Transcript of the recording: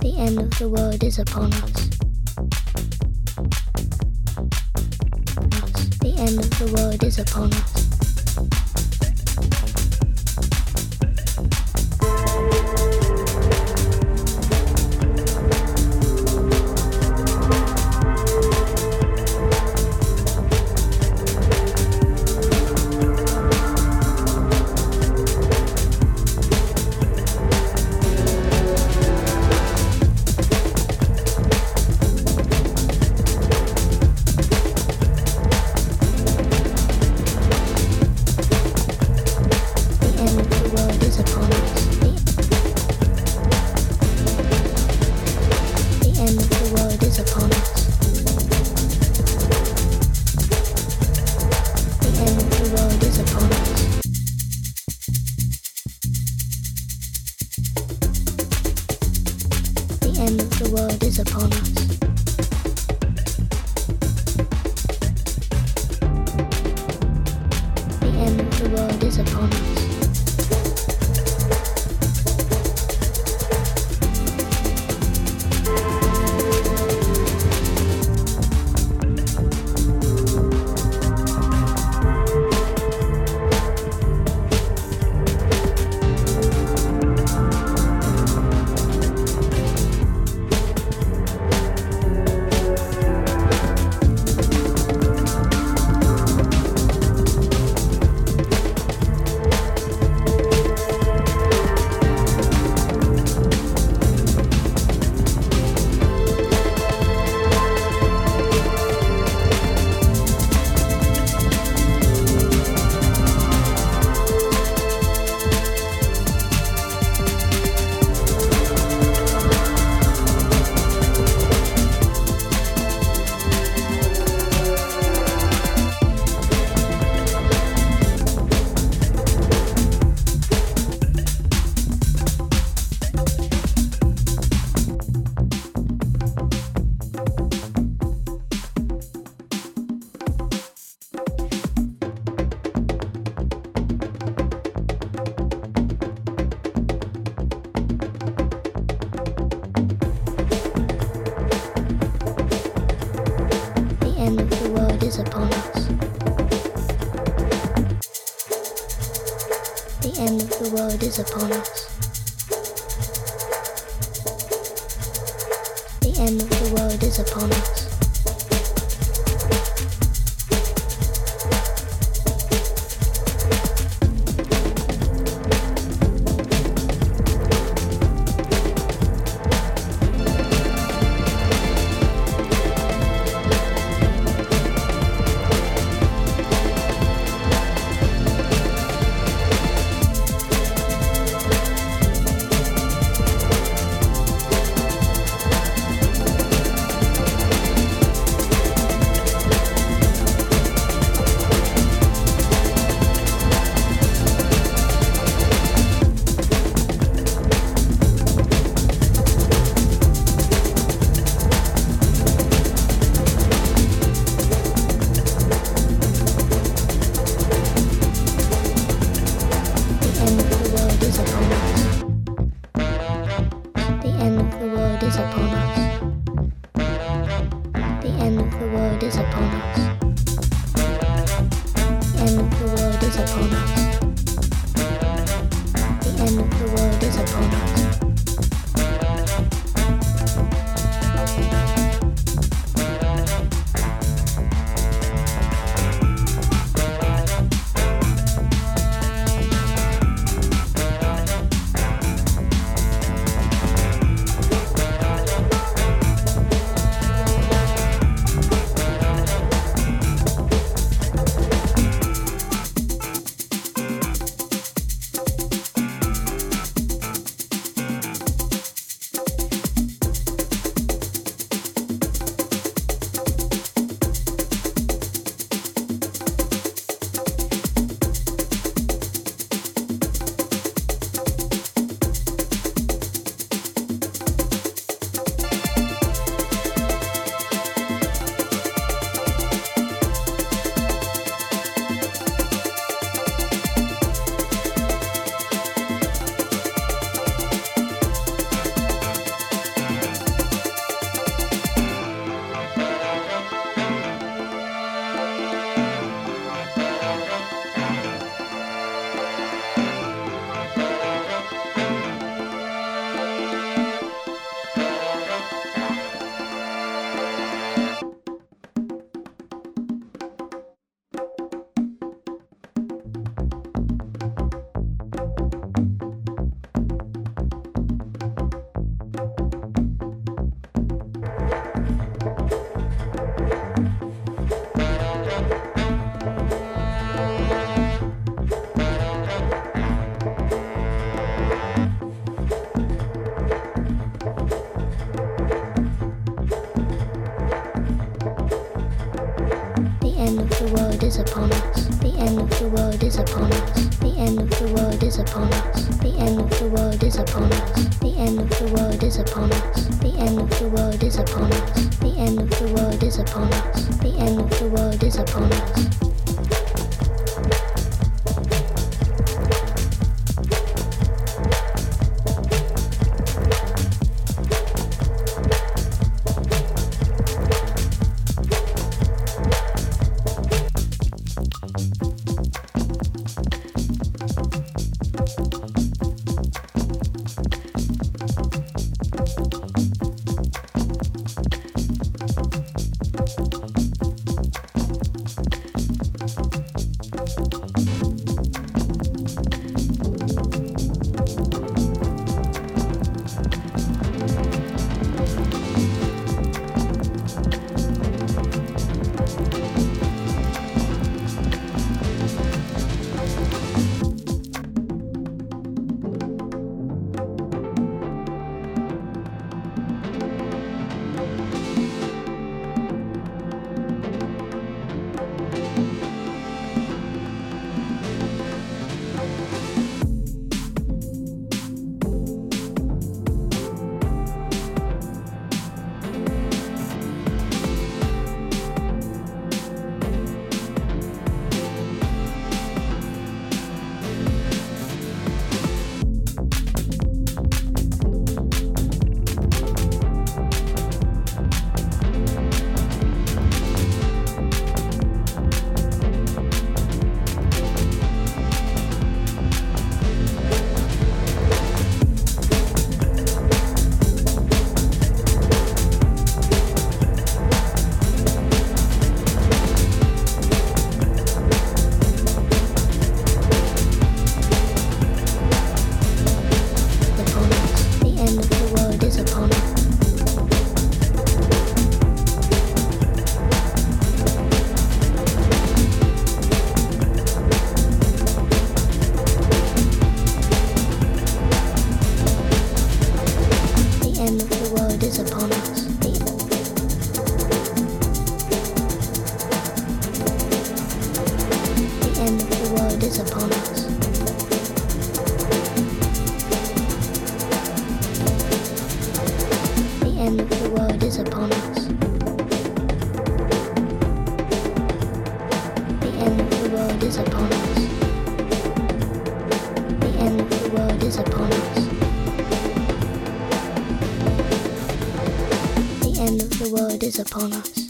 The end of the world is upon us. The end of the world is upon us. Upon us. The end of the world is upon us. of the world is upon us. The end of the world is upon us. The end of the world is upon us. The end of the world is upon us. The end of the world is upon us. The end of the world is upon us. The end of the world is upon us. Upon us.